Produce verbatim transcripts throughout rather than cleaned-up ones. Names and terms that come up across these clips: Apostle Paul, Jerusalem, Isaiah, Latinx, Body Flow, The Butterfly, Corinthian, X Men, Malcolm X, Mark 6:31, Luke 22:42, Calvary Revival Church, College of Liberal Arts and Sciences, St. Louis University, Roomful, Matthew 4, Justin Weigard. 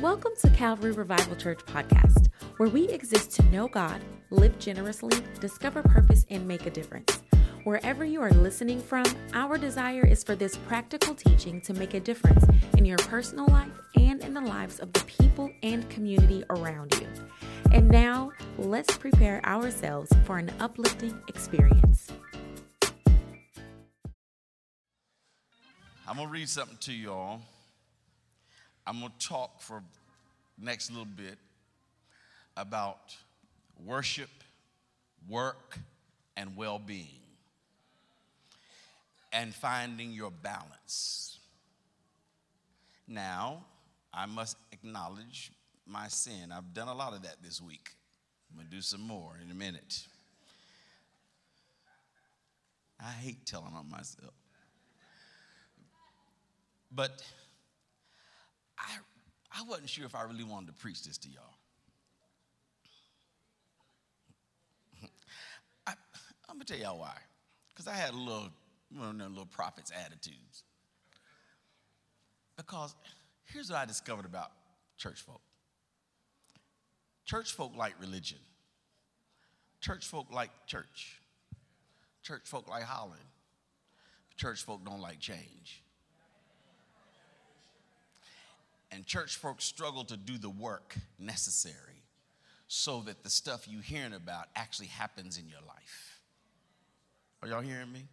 Welcome to Calvary Revival Church podcast, where we exist to know God, live generously, discover purpose, and make a difference. Wherever you are listening from, our desire is for this practical teaching to make a difference in your personal life and in the lives of the people and community around you. And now, let's prepare ourselves for an uplifting experience. I'm going to read something to y'all. I'm going to talk for next little bit about worship, work, and well-being, and finding your balance. Now, I must acknowledge my sin. I've done a lot of that this week. I'm going to do some more in a minute. I hate telling on myself. But I, I wasn't sure if I really wanted to preach this to y'all. I, I'm going to tell y'all why. Because I had a little, one of them little prophet's attitudes. Because here's what I discovered about church folk. Church folk like religion. Church folk like church. Church folk like Holland. Church folk don't like change. And church folk struggle to do the work necessary so that the stuff you're hearing about actually happens in your life. Are y'all hearing me?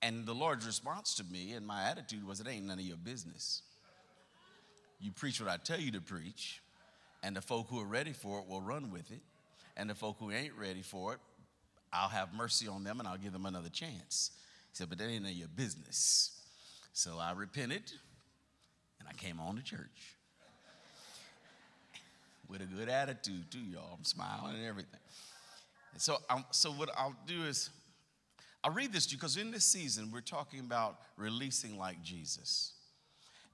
And the Lord's response to me and my attitude was, it ain't none of your business. You preach what I tell you to preach, and the folk who are ready for it will run with it, and the folk who ain't ready for it, I'll have mercy on them and I'll give them another chance. He said, but that ain't none of your business. So I repented. And I came on to church with a good attitude too, y'all. I'm smiling and everything. And so, I'm, so what I'll do is, I'll read this to you because in this season, we're talking about releasing like Jesus.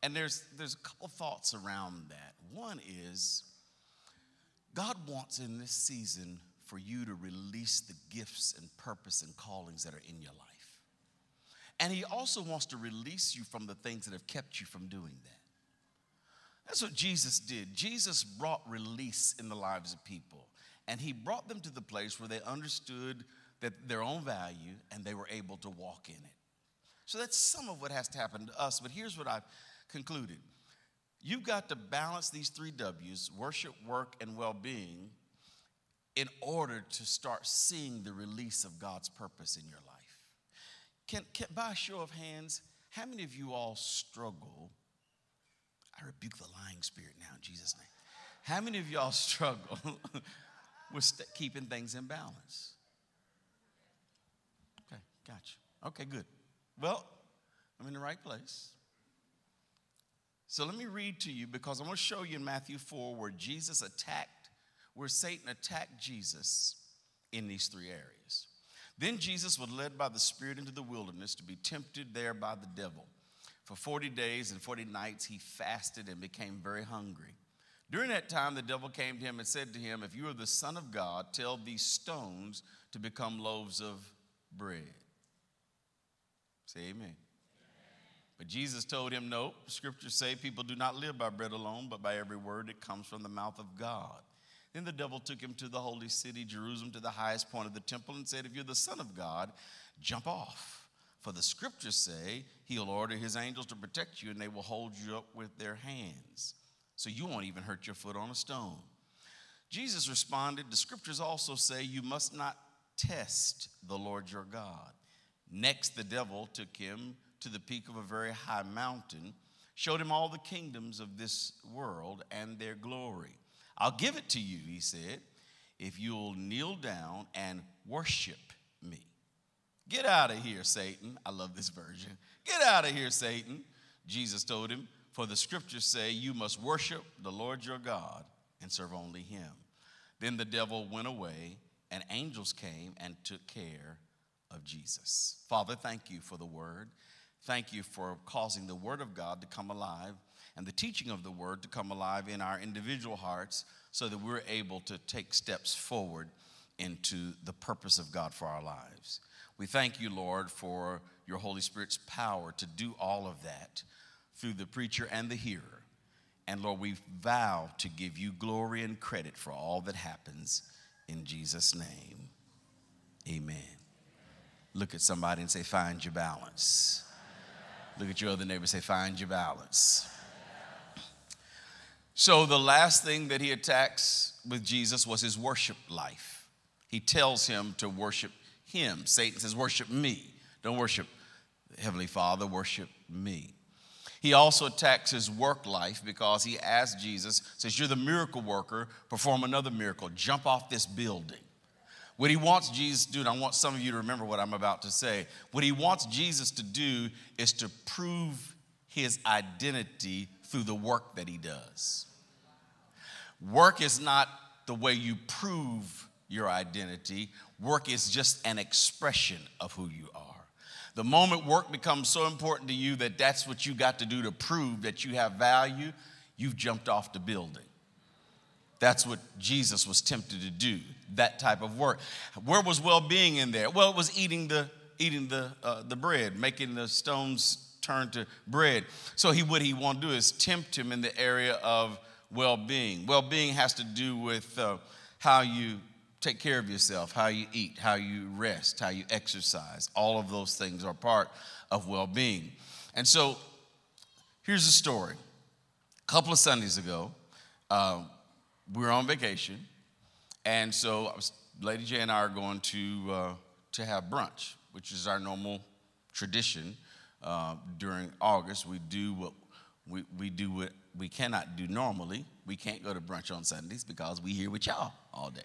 And there's, there's a couple thoughts around that. One is, God wants in this season for you to release the gifts and purpose and callings that are in your life. And he also wants to release you from the things that have kept you from doing that. That's what Jesus did. Jesus brought release in the lives of people. And he brought them to the place where they understood that their own value and they were able to walk in it. So that's some of what has to happen to us. But here's what I've concluded. You've got to balance these three W's, worship, work, and well-being, in order to start seeing the release of God's purpose in your life. Can, can, by a show of hands, how many of you all struggle? I rebuke the lying spirit now in Jesus' name. How many of y'all struggle with st- keeping things in balance? Okay, gotcha. Okay, good. Well, I'm in the right place. So let me read to you, because I'm going to show you in Matthew four where Jesus attacked, where Satan attacked Jesus in these three areas. Then Jesus was led by the Spirit into the wilderness to be tempted there by the devil. For forty days and forty nights he fasted and became very hungry. During that time the devil came to him and said to him, if you are the Son of God, tell these stones to become loaves of bread. Say amen. Amen. But Jesus told him, no, scriptures say people do not live by bread alone, but by every word that comes from the mouth of God. Then the devil took him to the holy city, Jerusalem, to the highest point of the temple and said, if you're the Son of God, jump off. For the scriptures say he'll order his angels to protect you and they will hold you up with their hands. So you won't even hurt your foot on a stone. Jesus responded, the scriptures also say you must not test the Lord your God. Next, the devil took him to the peak of a very high mountain, showed him all the kingdoms of this world and their glory. I'll give it to you, he said, if you'll kneel down and worship me. Get out of here, Satan. I love this version. Get out of here, Satan. Jesus told him, for the scriptures say you must worship the Lord your God and serve only him. Then the devil went away and angels came and took care of Jesus. Father, thank you for the word. Thank you for causing the word of God to come alive, and the teaching of the word to come alive in our individual hearts so that we're able to take steps forward into the purpose of God for our lives. We thank you, Lord, for your Holy Spirit's power to do all of that through the preacher and the hearer. And Lord, we vow to give you glory and credit for all that happens in Jesus' name. Amen. Look at somebody and say, find your balance. Look at your other neighbor and say, find your balance. So the last thing that he attacks with Jesus was his worship life. He tells him to worship him. Satan says, worship me. Don't worship Heavenly Father, worship me. He also attacks his work life because he asked Jesus, says, you're the miracle worker, perform another miracle, jump off this building. What he wants Jesus to do, and I want some of you to remember what I'm about to say, what he wants Jesus to do is to prove his identity through the work that he does. Work is not the way you prove your identity. Work is just an expression of who you are. The moment work becomes so important to you that that's what you got to do to prove that you have value, you've jumped off the building. That's what Jesus was tempted to do, that type of work. Where was well-being in there? Well, it was eating the, eating the, uh, the bread, making the stones turn to bread. So he, what he wanted to do is tempt him in the area of well-being. Well-being has to do with uh, how you take care of yourself, how you eat, how you rest, how you exercise. All of those things are part of well-being. And so here's a story. A couple of Sundays ago, uh, we were on vacation. And so I was, Lady J and I are going to, uh, to have brunch, which is our normal tradition uh, during August. We do what we, we do what we cannot do normally. We can't go to brunch on Sundays because we here with y'all all day.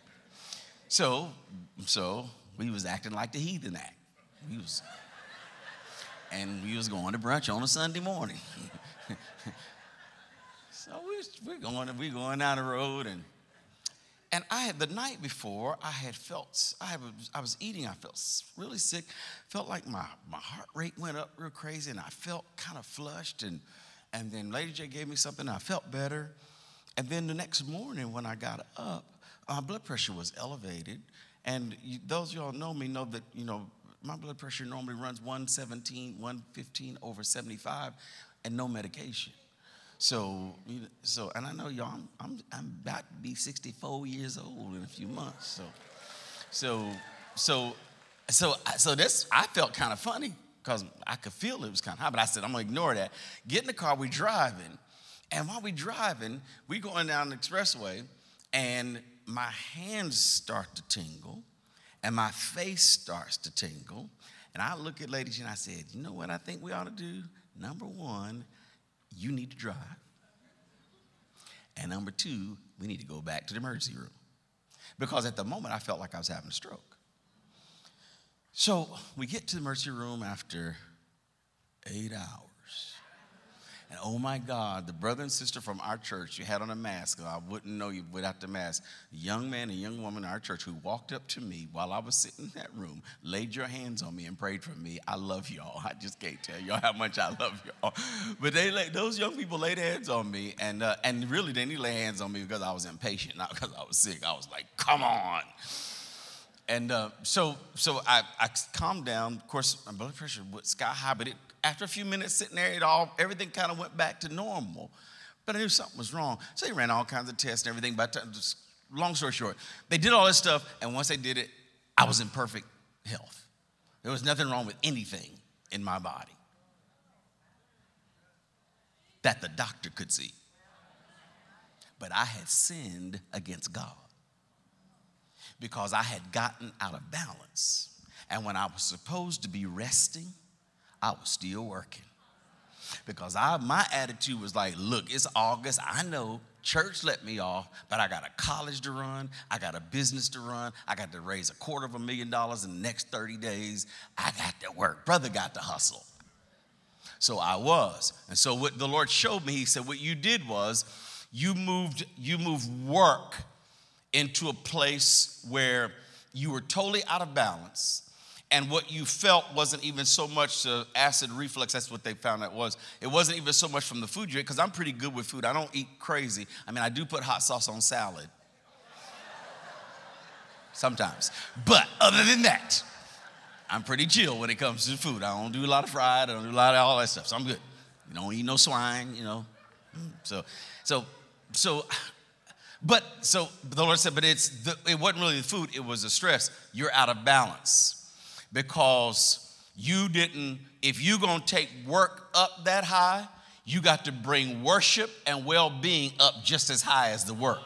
So, so we was acting like the heathen act. We was, and we was going to brunch on a Sunday morning. So we're, we're going, we're going down the road, and and I had the night before I had felt I was I was eating. I felt really sick. Felt like my my heart rate went up real crazy, and I felt kind of flushed. And and then Lady J gave me something. And I felt better. And then the next morning when I got up, my blood pressure was elevated, and you, those of y'all know me know that, you know, my blood pressure normally runs one seventeen, one fifteen over seventy-five, and no medication. So, so, and I know y'all, I'm, I'm, I'm about to be sixty-four years old in a few months. So, so, so, so, so this, I felt kind of funny because I could feel it was kind of high, but I said, I'm gonna ignore that. Get in the car, we're driving, and while we're driving, we're going down the expressway, and my hands start to tingle, and my face starts to tingle. And I look at Lady J and I said, you know what I think we ought to do? Number one, you need to drive. And number two, we need to go back to the emergency room. Because at the moment, I felt like I was having a stroke. So we get to the emergency room after eight hours. And oh my God, the brother and sister from our church, you had on a mask. I wouldn't know you without the mask. A young man and young woman in our church who walked up to me while I was sitting in that room, laid your hands on me and prayed for me. I love y'all. I just can't tell y'all how much I love y'all. But they laid, those young people laid hands on me, and uh, and really they didn't lay hands on me because I was impatient, not because I was sick. I was like, come on. And uh, so so I, I calmed down. Of course, my blood pressure was sky high, but it, after a few minutes sitting there, it all everything kind of went back to normal. But I knew something was wrong. So they ran all kinds of tests and everything. But long story short, they did all this stuff, and once they did it, I was in perfect health. There was nothing wrong with anything in my body that the doctor could see. But I had sinned against God because I had gotten out of balance. And when I was supposed to be resting, I was still working because I, my attitude was like, look, it's August. I know church let me off, but I got a college to run. I got a business to run. I got to raise a quarter of a million dollars in the next thirty days. I got to work. Brother got to hustle. So I was. And so what the Lord showed me, he said, what you did was you moved, you moved work into a place where you were totally out of balance. And what you felt wasn't even so much uh, acid reflux. That's what they found that was. It wasn't even so much from the food you ate, because I'm pretty good with food. I don't eat crazy. I mean, I do put hot sauce on salad sometimes. But other than that, I'm pretty chill when it comes to food. I don't do a lot of fried. I don't do a lot of all that stuff. So I'm good. You don't eat no swine, you know. So, so, so, but, so the Lord said, but it's, the, it wasn't really the food, it was the stress. You're out of balance because you didn't, if you're going to take work up that high, you got to bring worship and well-being up just as high as the work.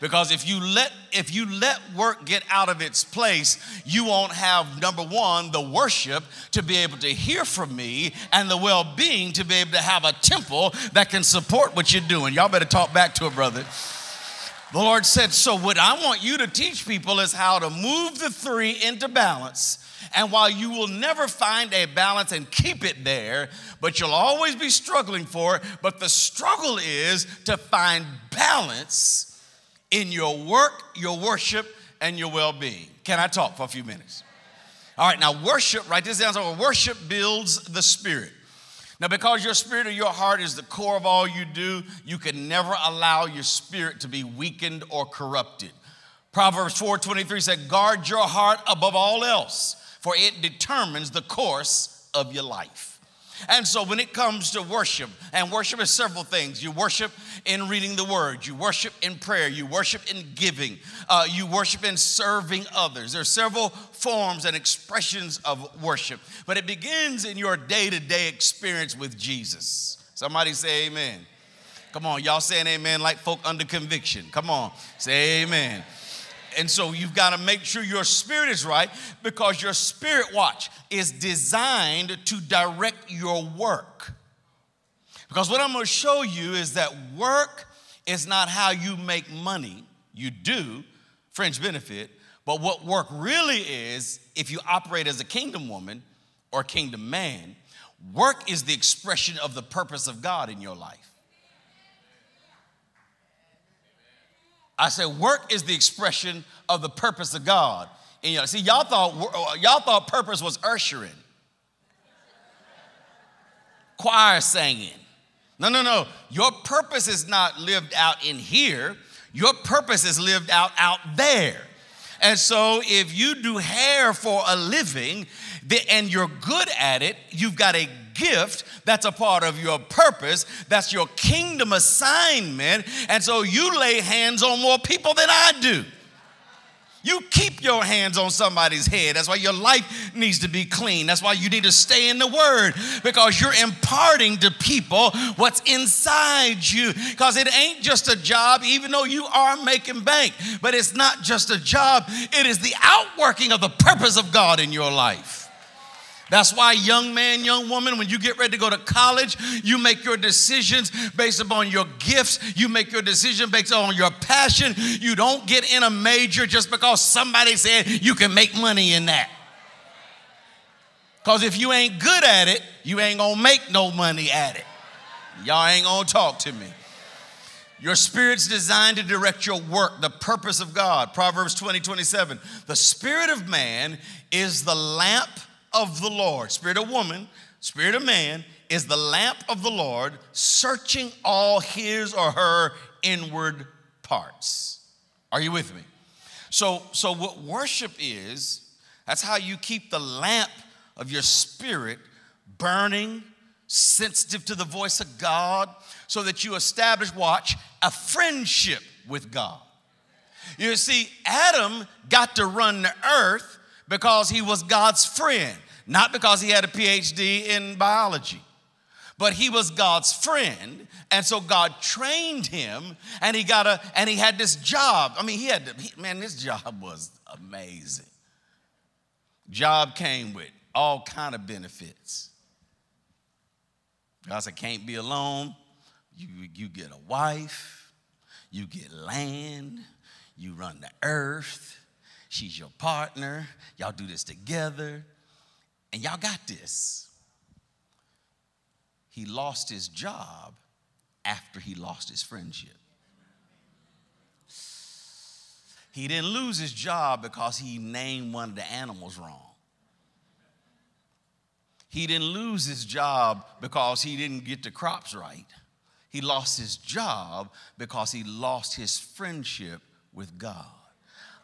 Because if you let if you let work get out of its place, you won't have, number one, the worship to be able to hear from me and the well-being to be able to have a temple that can support what you're doing. Y'all better talk back to it, brother. The Lord said, so what I want you to teach people is how to move the three into balance. And while you will never find a balance and keep it there, but you'll always be struggling for it. But the struggle is to find balance in your work, your worship, and your well-being. Can I talk for a few minutes? All right, now worship, write this down. So worship builds the spirit. Now, because your spirit or your heart is the core of all you do, you can never allow your spirit to be weakened or corrupted. Proverbs four twenty-three said, guard your heart above all else, for it determines the course of your life. And so when it comes to worship, and worship is several things. You worship in reading the word. You worship in prayer. You worship in giving. Uh, you worship in serving others. There are several forms and expressions of worship. But it begins in your day-to-day experience with Jesus. Somebody say amen. Come on, y'all saying amen like folk under conviction. Come on, say amen. And so you've got to make sure your spirit is right because your spirit, watch, is designed to direct your work. Because what I'm going to show you is that work is not how you make money. You do, fringe benefit, but what work really is, if you operate as a kingdom woman or kingdom man, work is the expression of the purpose of God in your life. I said, work is the expression of the purpose of God. And, you know, see, y'all thought y'all thought purpose was ushering, choir singing. No, no, no. Your purpose is not lived out in here. Your purpose is lived out out there. And so if you do hair for a living and you're good at it, you've got a gift that's a part of your purpose. That's your kingdom assignment. And so you lay hands on more people than I do. You keep your hands on somebody's head. That's why your life needs to be clean. That's why you need to stay in the word because you're imparting to people what's inside you because it ain't just a job, even though you are making bank, but it's not just a job. It is the outworking of the purpose of God in your life. That's why, young man, young woman, when you get ready to go to college, you make your decisions based upon your gifts. You make your decision based on your passion. You don't get in a major just because somebody said you can make money in that. Because if you ain't good at it, you ain't going to make no money at it. Y'all ain't going to talk to me. Your spirit's designed to direct your work, the purpose of God. Proverbs twenty twenty-seven, the spirit of man is the lamp of the Lord. Spirit of woman, spirit of man is the lamp of the Lord, searching all his or her inward parts. Are you with me? So, so what worship is, that's how you keep the lamp of your spirit burning, sensitive to the voice of God, so that you establish, watch, a friendship with God. You see, Adam got to run the earth because he was God's friend, not because he had a P H D in biology, but he was God's friend. And so God trained him and he got a, and he had this job. I mean, he had, he, man, this job was amazing. Job came with all kind of benefits. God said, can't be alone. You, you get a wife, you get land, you run the earth. She's your partner. Y'all do this together. And y'all got this. He lost his job after he lost his friendship. He didn't lose his job because he named one of the animals wrong. He didn't lose his job because he didn't get the crops right. He lost his job because he lost his friendship with God.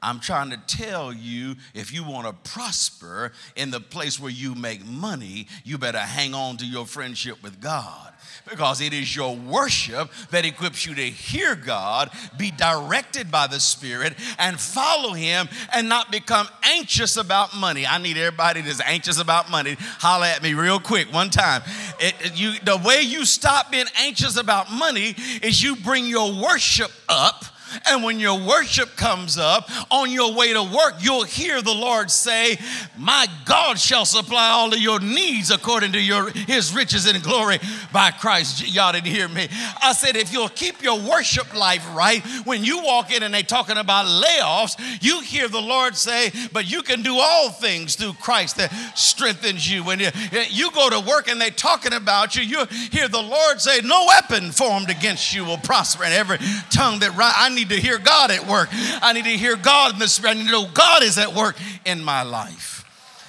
I'm trying to tell you, if you want to prosper in the place where you make money, you better hang on to your friendship with God, because it is your worship that equips you to hear God, be directed by the Spirit, and follow Him and not become anxious about money. I need everybody that's anxious about money, holler at me real quick one time. It, it, you, the way you stop being anxious about money is you bring your worship up. And when your worship comes up, on your way to work, you'll hear the Lord say, my God shall supply all of your needs according to your his riches and glory by Christ. Y'all didn't hear me. I said, if you'll keep your worship life right, when you walk in and they're talking about layoffs, you hear the Lord say, but you can do all things through Christ that strengthens you. When you, you go to work and they're talking about you, you hear the Lord say, no weapon formed against you will prosper. And every tongue that rises, I need I need to hear God at work. I need to hear God in the Spirit. I need to know God is at work in my life.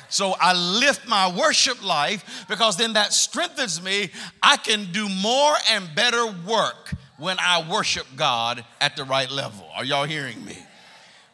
So I lift my worship life, because then that strengthens me. I can do more and better work when I worship God at the right level. Are y'all hearing me?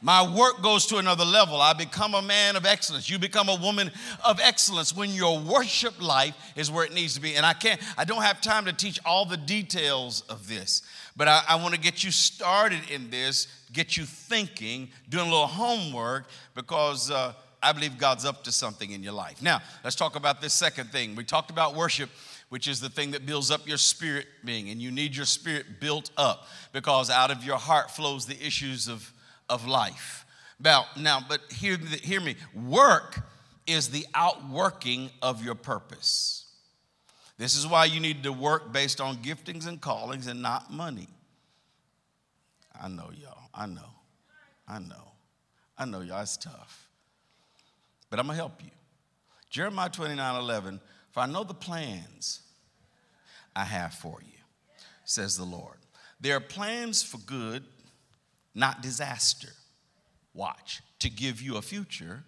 My work goes to another level. I become a man of excellence. You become a woman of excellence when your worship life is where it needs to be. And I can't, I don't have time to teach all the details of this, but I, I want to get you started in this, get you thinking, doing a little homework, because uh, I believe God's up to something in your life. Now, let's talk about this second thing. We talked about worship, which is the thing that builds up your spirit being, and you need your spirit built up, because out of your heart flows the issues of of life. Now, now, but hear, hear me. Work is the outworking of your purpose. This is why you need to work based on giftings and callings and not money. I know y'all. I know. I know. I know y'all. It's tough. But I'm going to help you. Jeremiah twenty-nine eleven, for I know the plans I have for you, says the Lord. There are plans for good, not disaster. Watch. To give you a future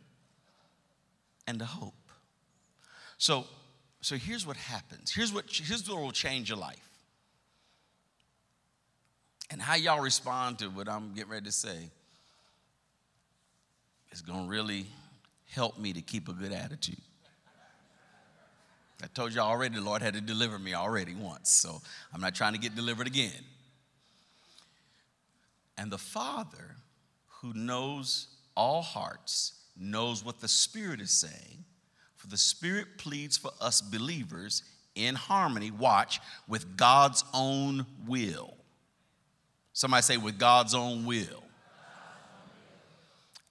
and a hope. So, so here's what happens. Here's what, here's what will change your life. And how y'all respond to what I'm getting ready to say is going to really help me to keep a good attitude. I told you already, the Lord had to deliver me already once. So I'm not trying to get delivered again. And the Father, who knows all hearts, knows what the Spirit is saying, for the Spirit pleads for us believers in harmony, watch, with God's own will. Somebody say, with God's own will. God's own will.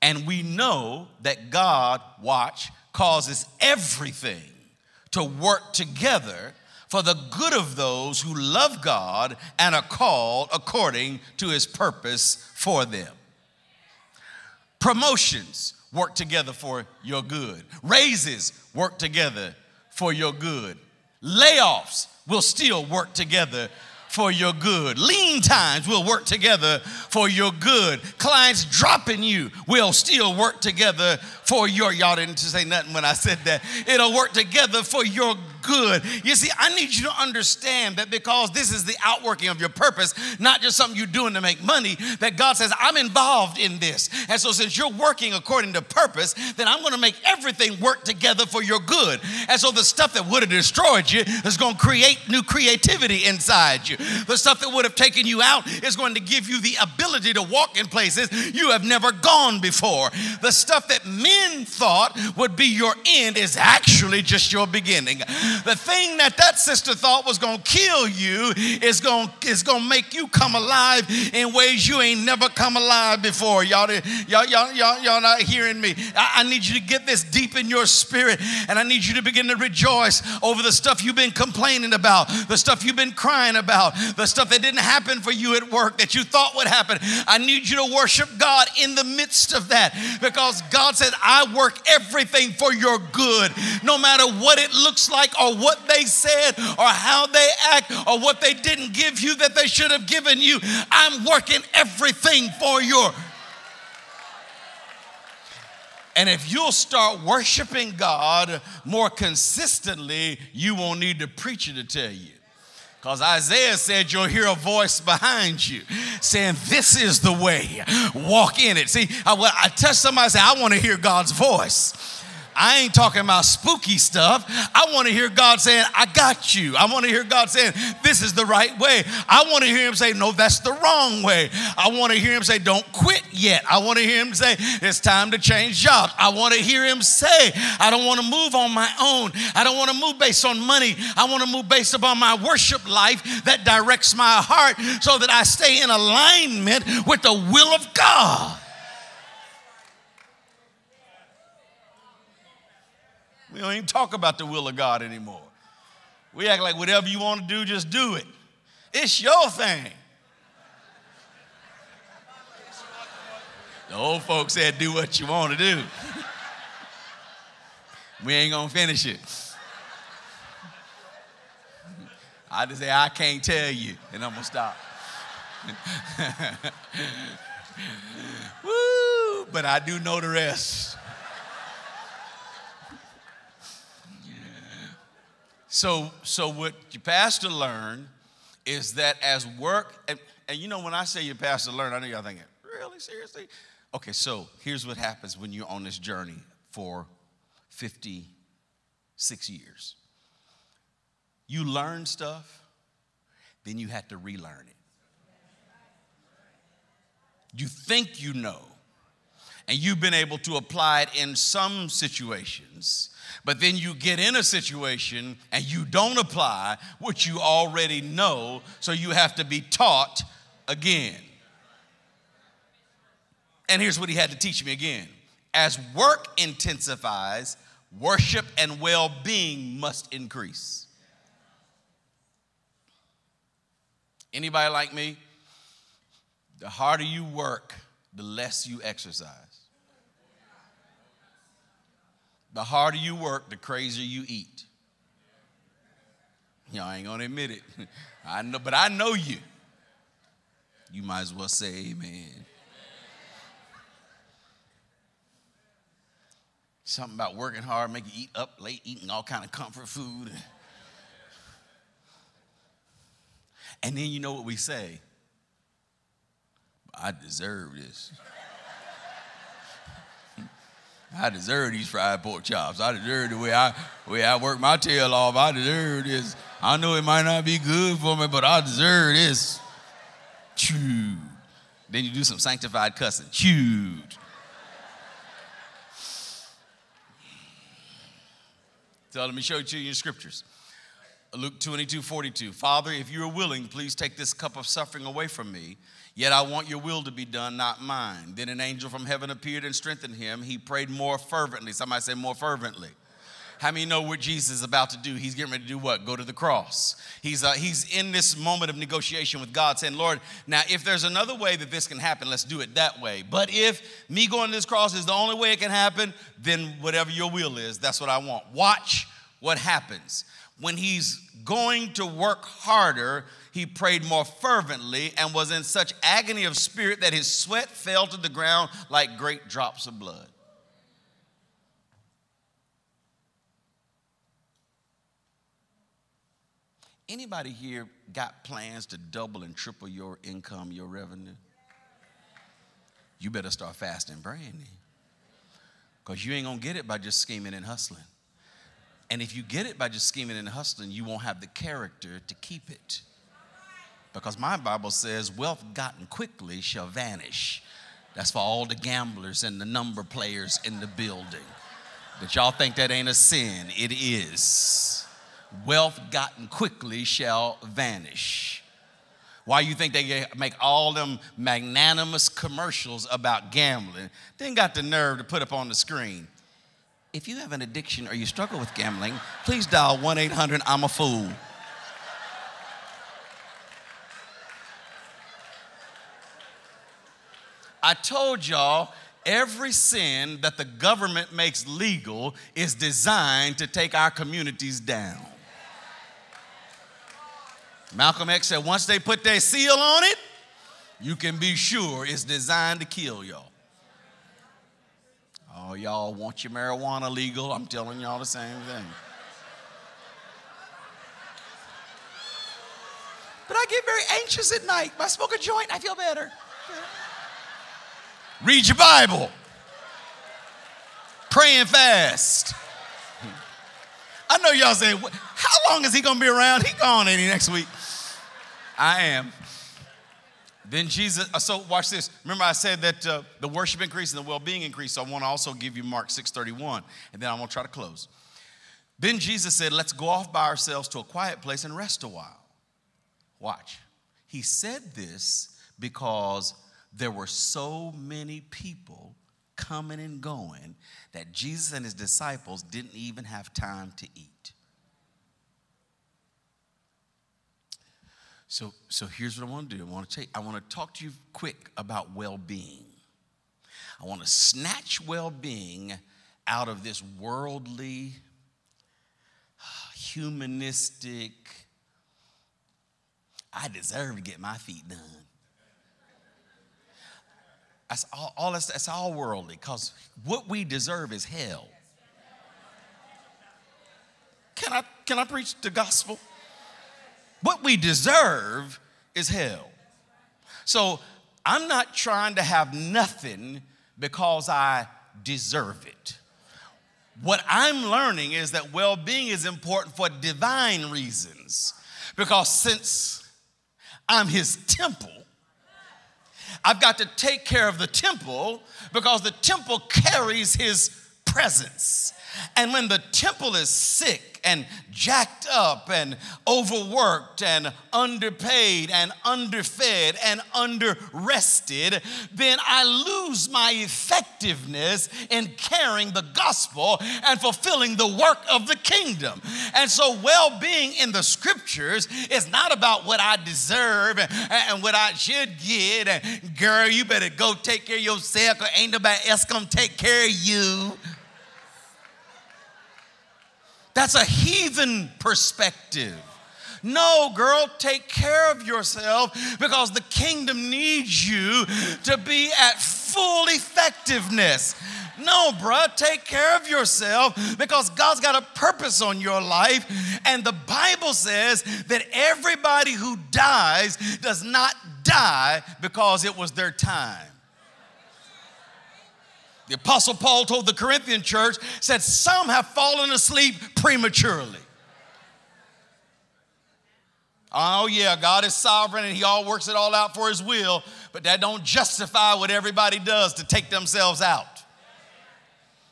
And we know that God, watch, causes everything to work together for the good of those who love God and are called according to his purpose for them. Promotions work together for your good. Raises work together for your good. Layoffs will still work together for your good. Lean times will work together for your good. Clients dropping you will still work together for your, y'all didn't say nothing when I said that. It'll work together for your good. You see, I need you to understand that, because this is the outworking of your purpose, not just something you're doing to make money, that God says, I'm involved in this. And so since you're working according to purpose, then I'm going to make everything work together for your good. And so the stuff that would have destroyed you is going to create new creativity inside you. The stuff that would have taken you out is going to give you the ability to walk in places you have never gone before. The stuff that men thought would be your end is actually just your beginning. The thing that that sister thought was going to kill you is going is going to make you come alive in ways you ain't never come alive before. Y'all, y'all, y'all, y'all, y'all not hearing me. I, I need you to get this deep in your spirit, and I need you to begin to rejoice over the stuff you've been complaining about, the stuff you've been crying about, the stuff that didn't happen for you at work that you thought would happen. I need you to worship God in the midst of that, because God said, I work everything for your good. No matter what it looks like, or what they said, or how they act, or what they didn't give you that they should have given you, I'm working everything for your. And if you'll start worshiping God more consistently, you won't need the preacher to tell you. Because Isaiah said you'll hear a voice behind you saying, this is the way, walk in it. See, I, I touched somebody and said, I want to hear God's voice. I ain't talking about spooky stuff. I want to hear God saying, I got you. I want to hear God saying, this is the right way. I want to hear him say, no, that's the wrong way. I want to hear him say, don't quit yet. I want to hear him say, it's time to change jobs. I want to hear him say, I don't want to move on my own. I don't want to move based on money. I want to move based upon my worship life that directs my heart so that I stay in alignment with the will of God. We don't even talk about the will of God anymore. We act like whatever you want to do, just do it. It's your thing. The old folks said, do what you want to do. We ain't going to finish it. I just say, I can't tell you, and I'm going to stop. Woo, but I do know the rest. So, so what your pastor learned is that as work, and, and you know, when I say your pastor learned, I know y'all thinking, really, seriously? Okay, so here's what happens when you're on this journey for fifty-six years. You learn stuff, then you have to relearn it. You think you know, and you've been able to apply it in some situations, but then you get in a situation and you don't apply what you already know, so you have to be taught again. And here's what he had to teach me again. As work intensifies, worship and well-being must increase. Anybody like me? The harder you work, the less you exercise. The harder you work, the crazier you eat. Y'all ain't gonna admit it. I know, but I know you. You might as well say amen. Something about working hard, make you eat up late, eating all kind of comfort food. And then you know what we say? I deserve this. I deserve these fried pork chops. I deserve the way I, way I work my tail off. I deserve this. I know it might not be good for me, but I deserve this. Chewed. Then you do some sanctified cussing. Chewed. So let me show you to your scriptures. Luke twenty-two forty-two. Father, if you are willing, please take this cup of suffering away from me. Yet I want your will to be done, not mine. Then an angel from heaven appeared and strengthened him. He prayed more fervently. Somebody say more fervently. How many know what Jesus is about to do? He's getting ready to do what? Go to the cross. He's, uh, he's in this moment of negotiation with God saying, Lord, now if there's another way that this can happen, let's do it that way. But if me going to this cross is the only way it can happen, then whatever your will is, that's what I want. Watch what happens. When he's going to work harder, he prayed more fervently and was in such agony of spirit that his sweat fell to the ground like great drops of blood. Anybody here got plans to double and triple your income, your revenue? You better start fasting and praying, because you ain't going to get it by just scheming and hustling. And if you get it by just scheming and hustling, you won't have the character to keep it. Because my Bible says, wealth gotten quickly shall vanish. That's for all the gamblers and the number players in the building. But y'all think that ain't a sin. It is. Wealth gotten quickly shall vanish. Why you think they make all them magnanimous commercials about gambling? Then got the nerve to put up on the screen, if you have an addiction or you struggle with gambling, please dial one eight hundred I'm a fool. I told y'all, every sin that the government makes legal is designed to take our communities down. Malcolm X said, once they put their seal on it, you can be sure it's designed to kill y'all. Oh, y'all want your marijuana legal? I'm telling y'all the same thing. I get very anxious at night. If I smoke a joint, I feel better. Read your Bible. Pray and fast. I know y'all saying, how long is he going to be around? He gone, ain't he, next week? I am. Then Jesus, so watch this. Remember I said that uh, the worship increased and the well-being increased. So I want to also give you Mark six thirty-one, and then I'm going to try to close. Then Jesus said, let's go off by ourselves to a quiet place and rest a while. Watch. He said this because there were so many people coming and going that Jesus and his disciples didn't even have time to eat. So, so here's what I want to do. I want to tell you, I want to talk to you quick about well-being. I want to snatch well-being out of this worldly, humanistic, I deserve to get my feet done. That's all, all, that's, that's all worldly, because what we deserve is hell. Can I, can I preach the gospel? What we deserve is hell. So I'm not trying to have nothing because I deserve it. What I'm learning is that well-being is important for divine reasons, because since I'm his temple, I've got to take care of the temple, because the temple carries his presence. And when the temple is sick and jacked up and overworked and underpaid and underfed and underrested, then I lose my effectiveness in carrying the gospel and fulfilling the work of the kingdom. And so well-being in the scriptures is not about what I deserve and what I should get. And girl, you better go take care of yourself, or ain't nobody else gonna take care of you. That's a heathen perspective. No, girl, take care of yourself, because the kingdom needs you to be at full effectiveness. No, bruh, take care of yourself, because God's got a purpose on your life. And the Bible says that everybody who dies does not die because it was their time. The Apostle Paul told the Corinthian church, said, some have fallen asleep prematurely. Oh yeah, God is sovereign and he all works it all out for his will, but that don't justify what everybody does to take themselves out.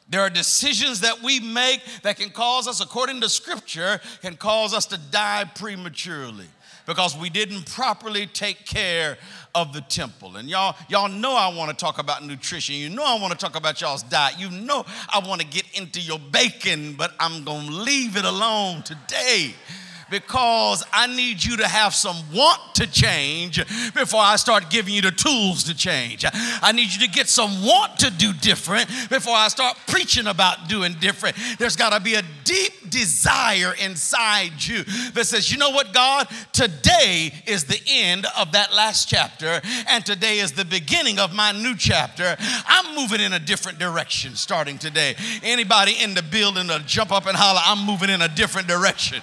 There are decisions that we make that can cause us, according to scripture, can cause us to die prematurely, because we didn't properly take care of the temple. And y'all, y'all know I want to talk about nutrition. You know I want to talk about y'all's diet. You know I want to get into your bacon, but I'm going to leave it alone today, because I need you to have some want to change before I start giving you the tools to change. I need you to get some want to do different before I start preaching about doing different. There's got to be a deep desire inside you that says, you know what, God, today is the end of that last chapter, and today is the beginning of my new chapter. I'm moving in a different direction starting today. Anybody in the building to jump up and holler, I'm moving in a different direction.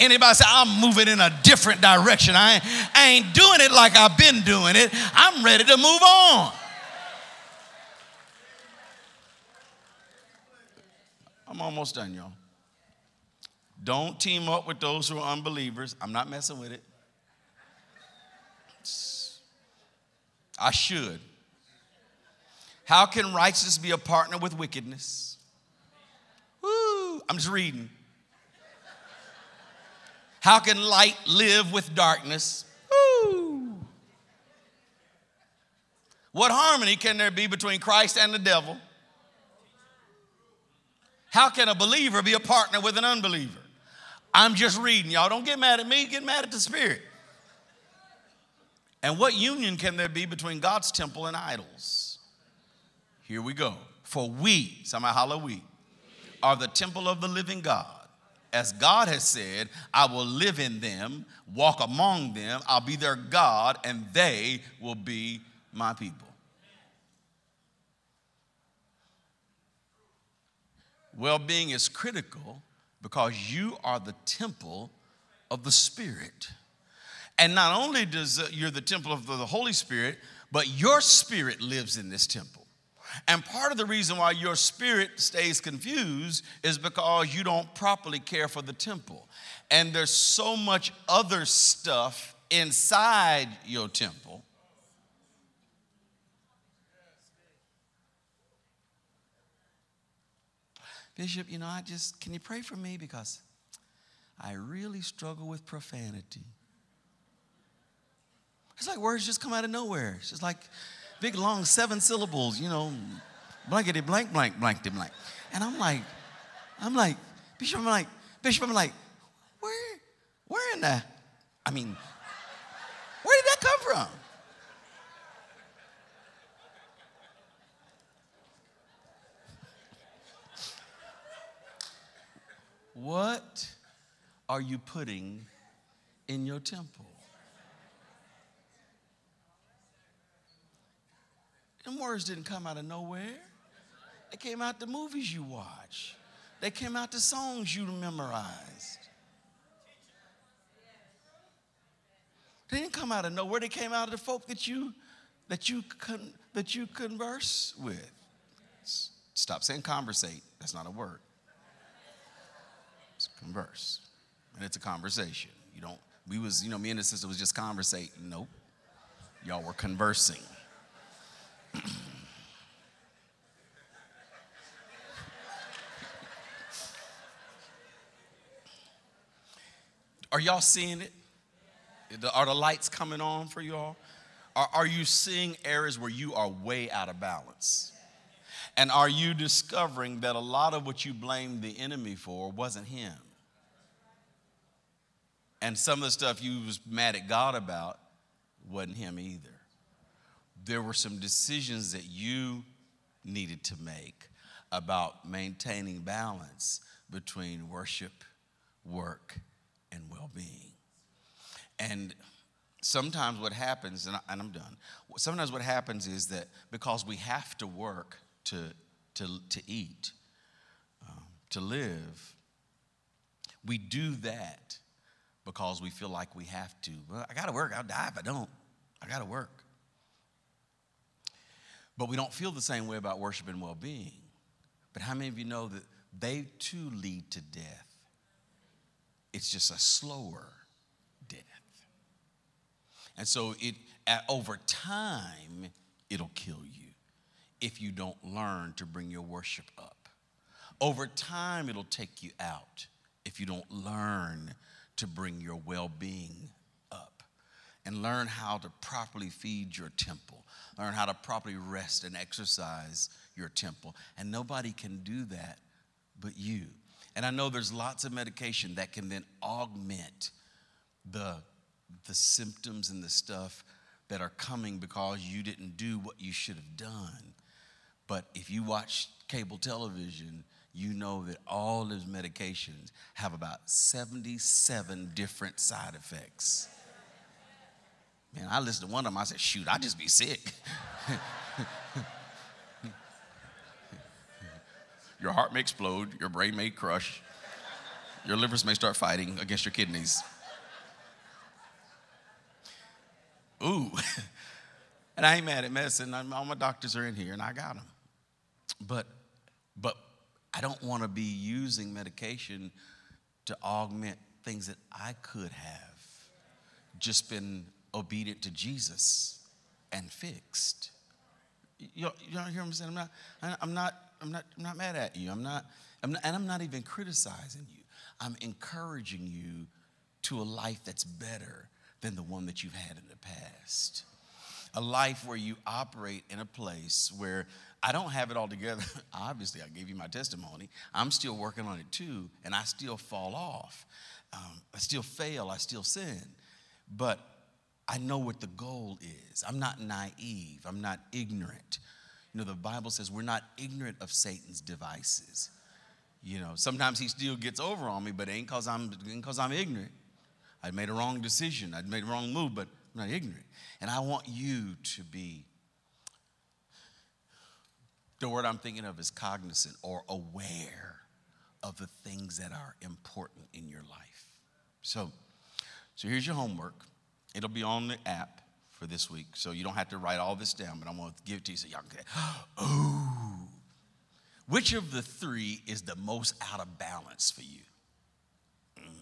Anybody say, I'm moving in a different direction. I ain't, I ain't doing it like I've been doing it. I'm ready to move on. I'm almost done, y'all. Don't team up with those who are unbelievers. I'm not messing with it. I should. How can righteousness be a partner with wickedness? Woo, I'm just reading. How can light live with darkness? Woo. What harmony can there be between Christ and the devil? How can a believer be a partner with an unbeliever? I'm just reading. Y'all don't get mad at me. Get mad at the Spirit. And what union can there be between God's temple and idols? Here we go. For we, somebody holler, we, are the temple of the living God. As God has said, I will live in them, walk among them, I'll be their God, and they will be my people. Well-being is critical because you are the temple of the Spirit. And not only does uh, you're the temple of the Holy Spirit, but your spirit lives in this temple. And part of the reason why your spirit stays confused is because you don't properly care for the temple. And there's so much other stuff inside your temple . Bishop, you know, I just, can you pray for me? Because I really struggle with profanity. It's like words just come out of nowhere. It's just like big, long seven syllables, you know, blankety, blank, blank, blankety, blank. And I'm like, I'm like, Bishop, I'm like, Bishop, I'm like, where, where in the, I mean, where did that come from? What are you putting in your temple? Them words didn't come out of nowhere. They came out the movies you watch. They came out the songs you memorized. They didn't come out of nowhere. They came out of the folk that you that you con, that you converse with. Stop saying conversate. That's not a word. Converse. And it's a conversation. You don't, we was, you know, me and the sister was just conversating. Nope. Y'all were conversing. Are y'all seeing it? Are the lights coming on for y'all? Are, are you seeing areas where you are way out of balance? And are you discovering that a lot of what you blamed the enemy for wasn't him? And some of the stuff you was mad at God about wasn't him either. There were some decisions that you needed to make about maintaining balance between worship, work, and well-being. And sometimes what happens, and, I, and I'm done, sometimes what happens is that because we have to work to, to, to eat, um, to live, we do that because we feel like we have to. Well, I gotta work, I'll die if I don't. I gotta work. But we don't feel the same way about worship and well-being. But how many of you know that they too lead to death? It's just a slower death. And so it, at, over time, it'll kill you if you don't learn to bring your worship up. Over time, it'll take you out if you don't learn to bring your well-being up, and learn how to properly feed your temple, learn how to properly rest and exercise your temple. And nobody can do that but you. And I know there's lots of medication that can then augment the, the symptoms and the stuff that are coming because you didn't do what you should have done. But if you watch cable television, you know that all those medications have about seventy-seven different side effects. Man, I listened to one of them, I said, shoot, I'd just be sick. Your heart may explode, your brain may crush, your livers may start fighting against your kidneys. Ooh, and I ain't mad at medicine. All my doctors are in here and I got them. But, but, I don't want to be using medication to augment things that I could have just been obedient to Jesus and fixed. You, you don't hear what I'm saying? I'm not, I'm not, I'm not, I'm not mad at you. I'm not, I'm not, and I'm not even criticizing you. I'm encouraging you to a life that's better than the one that you've had in the past. A life where you operate in a place where I don't have it all together. Obviously, I gave you my testimony. I'm still working on it too, and I still fall off. Um, I still fail. I still sin. But I know what the goal is. I'm not naive. I'm not ignorant. You know, the Bible says we're not ignorant of Satan's devices. You know, sometimes he still gets over on me, but it ain't because I'm, ain't 'cause I'm ignorant. I made a wrong decision. I made a wrong move, but I'm not ignorant. And I want you to be, the word I'm thinking of is cognizant or aware of the things that are important in your life. So, so here's your homework. It'll be on the app for this week, so you don't have to write all this down, but I'm going to give it to you so y'all can get it. Ooh. Which of the three is the most out of balance for you? Mm.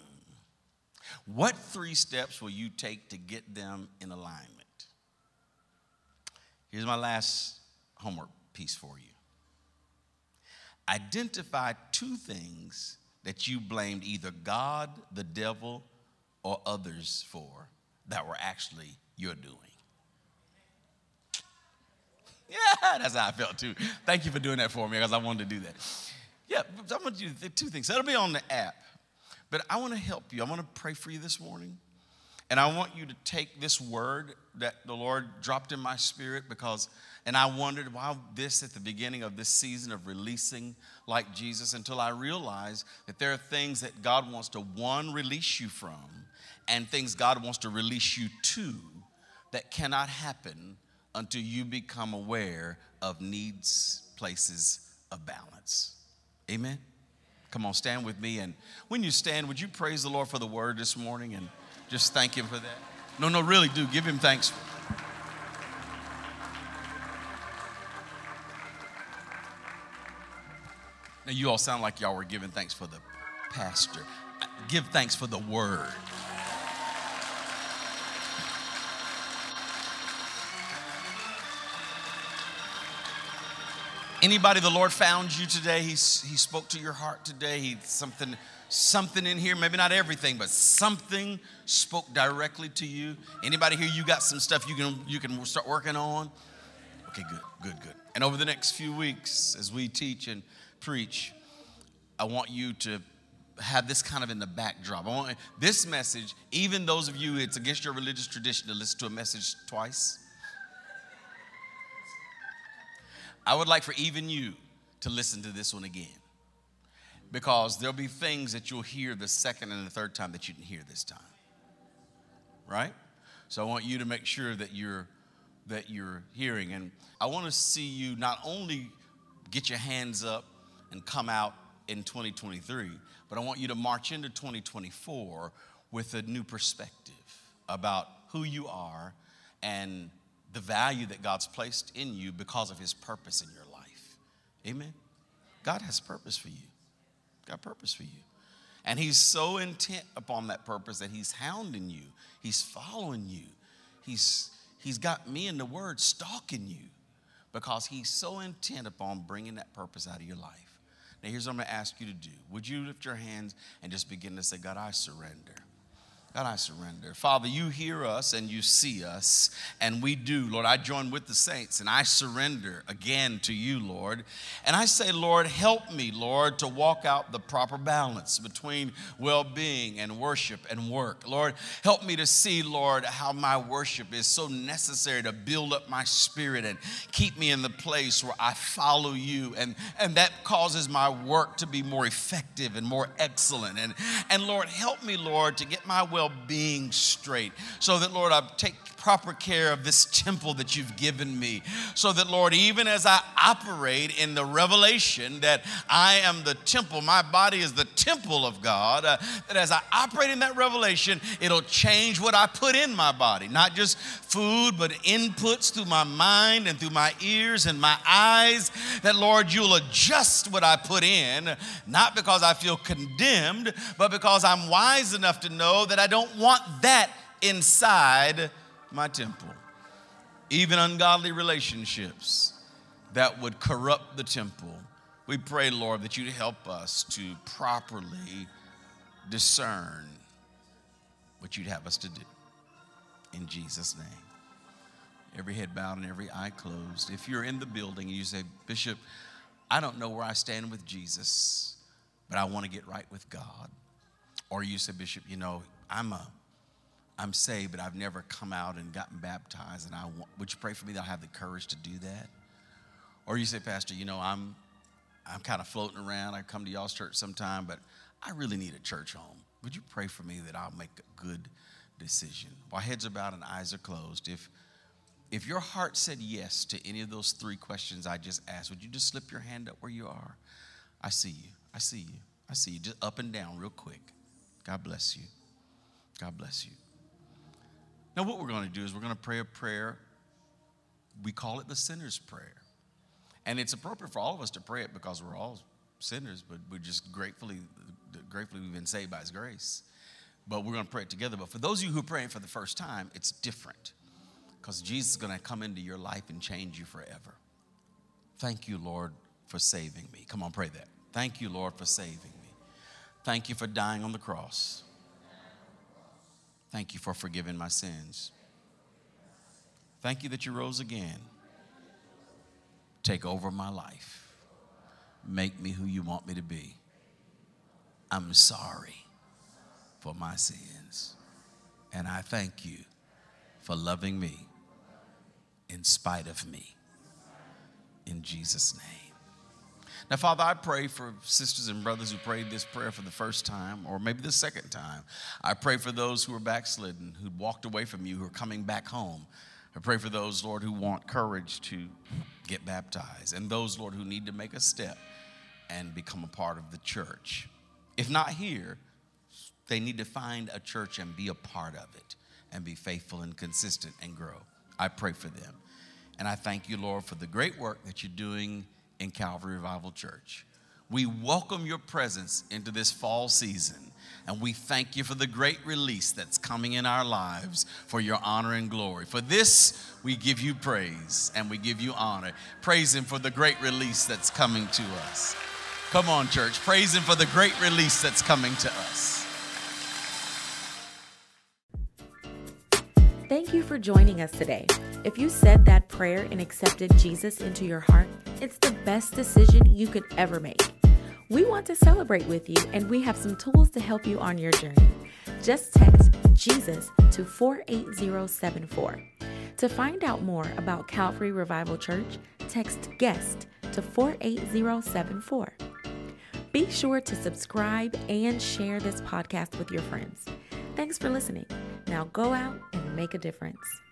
What three steps will you take to get them in alignment? Here's my last homework piece for you. Identify two things that you blamed either God, the devil, or others for that were actually your doing. Yeah, that's how I felt too. Thank you for doing that for me because I wanted to do that. Yeah, I want you to do two things. That'll be on the app. But I want to help you. I want to pray for you this morning. And I want you to take this word that the Lord dropped in my spirit because, and I wondered why this at the beginning of this season of releasing like Jesus until I realized that there are things that God wants to, one, release you from, and things God wants to release you to that cannot happen until you become aware of needs, places of balance. Amen? Come on, stand with me. And when you stand, would you praise the Lord for the word this morning and just thank him for that. No, no, really do. Give him thanks. Now, you all sound like y'all were giving thanks for the pastor. Give thanks for the word. Anybody the Lord found you today, he, he spoke to your heart today, he, something, something in here, maybe not everything, but something spoke directly to you. Anybody here, you got some stuff you can, you can start working on? Okay, good, good, good. And over the next few weeks, as we teach and preach, I want you to have this kind of in the backdrop. I want this message, even those of you, it's against your religious tradition to listen to a message twice. I would like for even you to listen to this one again because there'll be things that you'll hear the second and the third time that you didn't hear this time, right? So I want you to make sure that you're, that you're hearing. And I want to see you not only get your hands up and come out in twenty twenty-three, but I want you to march into twenty twenty-four with a new perspective about who you are and the value that God's placed in you because of his purpose in your life. Amen? God has purpose for you. God has purpose for you. And he's so intent upon that purpose that he's hounding you. He's following you. He's, he's got me in the word stalking you because he's so intent upon bringing that purpose out of your life. Now, here's what I'm going to ask you to do. Would you lift your hands and just begin to say, God, I surrender. God, I surrender. Father, you hear us and you see us, and we do. Lord, I join with the saints, and I surrender again to you, Lord. And I say, Lord, help me, Lord, to walk out the proper balance between well-being and worship and work. Lord, help me to see, Lord, how my worship is so necessary to build up my spirit and keep me in the place where I follow you, and, and that causes my work to be more effective and more excellent. And, and Lord, help me, Lord, to get my well being straight so that, Lord, I take proper care of this temple that you've given me so that, Lord, even as I operate in the revelation that I am the temple, my body is the temple of God, uh, that as I operate in that revelation, it'll change what I put in my body, not just food, but inputs through my mind and through my ears and my eyes, that, Lord, you'll adjust what I put in, not because I feel condemned, but because I'm wise enough to know that I I don't want that inside my temple. Even ungodly relationships that would corrupt the temple. We pray, Lord, that you'd help us to properly discern what you'd have us to do. In Jesus' name. Every head bowed and every eye closed. If you're in the building and you say, Bishop, I don't know where I stand with Jesus, but I want to get right with God. Or you say, Bishop, you know, I'm a, I'm saved, but I've never come out and gotten baptized, and I want, would you pray for me that I have the courage to do that? Or you say, Pastor, you know, I'm, I'm kind of floating around. I come to y'all's church sometime, but I really need a church home. Would you pray for me that I'll make a good decision? While heads are bowed and eyes are closed, if, if your heart said yes to any of those three questions I just asked, would you just slip your hand up where you are? I see you. I see you. I see you. Just up and down real quick. God bless you. God bless you. Now what we're going to do is we're going to pray a prayer. We call it the sinner's prayer. And it's appropriate for all of us to pray it because we're all sinners, but we're just gratefully, gratefully we've been saved by his grace. But we're going to pray it together. But for those of you who are praying for the first time, it's different because Jesus is going to come into your life and change you forever. Thank you, Lord, for saving me. Come on, pray that. Thank you, Lord, for saving me. Thank you for dying on the cross. Thank you for forgiving my sins. Thank you that you rose again. Take over my life. Make me who you want me to be. I'm sorry for my sins. And I thank you for loving me in spite of me. In Jesus' name. Now, Father, I pray for sisters and brothers who prayed this prayer for the first time or maybe the second time. I pray for those who are backslidden, who walked away from you, who are coming back home. I pray for those, Lord, who want courage to get baptized and those, Lord, who need to make a step and become a part of the church. If not here, they need to find a church and be a part of it and be faithful and consistent and grow. I pray for them. And I thank you, Lord, for the great work that you're doing in Calvary Revival Church. We welcome your presence into this fall season, and we thank you for the great release that's coming in our lives for your honor and glory. For this, we give you praise and we give you honor. Praise him for the great release that's coming to us. Come on, church. Praise him for the great release that's coming to us. Thank you for joining us today. If you said that prayer and accepted Jesus into your heart, it's the best decision you could ever make. We want to celebrate with you, and we have some tools to help you on your journey. Just text Jesus to four eight zero seven four. To find out more about Calvary Revival Church, text guest to four eight zero seven four. Be sure to subscribe and share this podcast with your friends. Thanks for listening. Now go out and make a difference.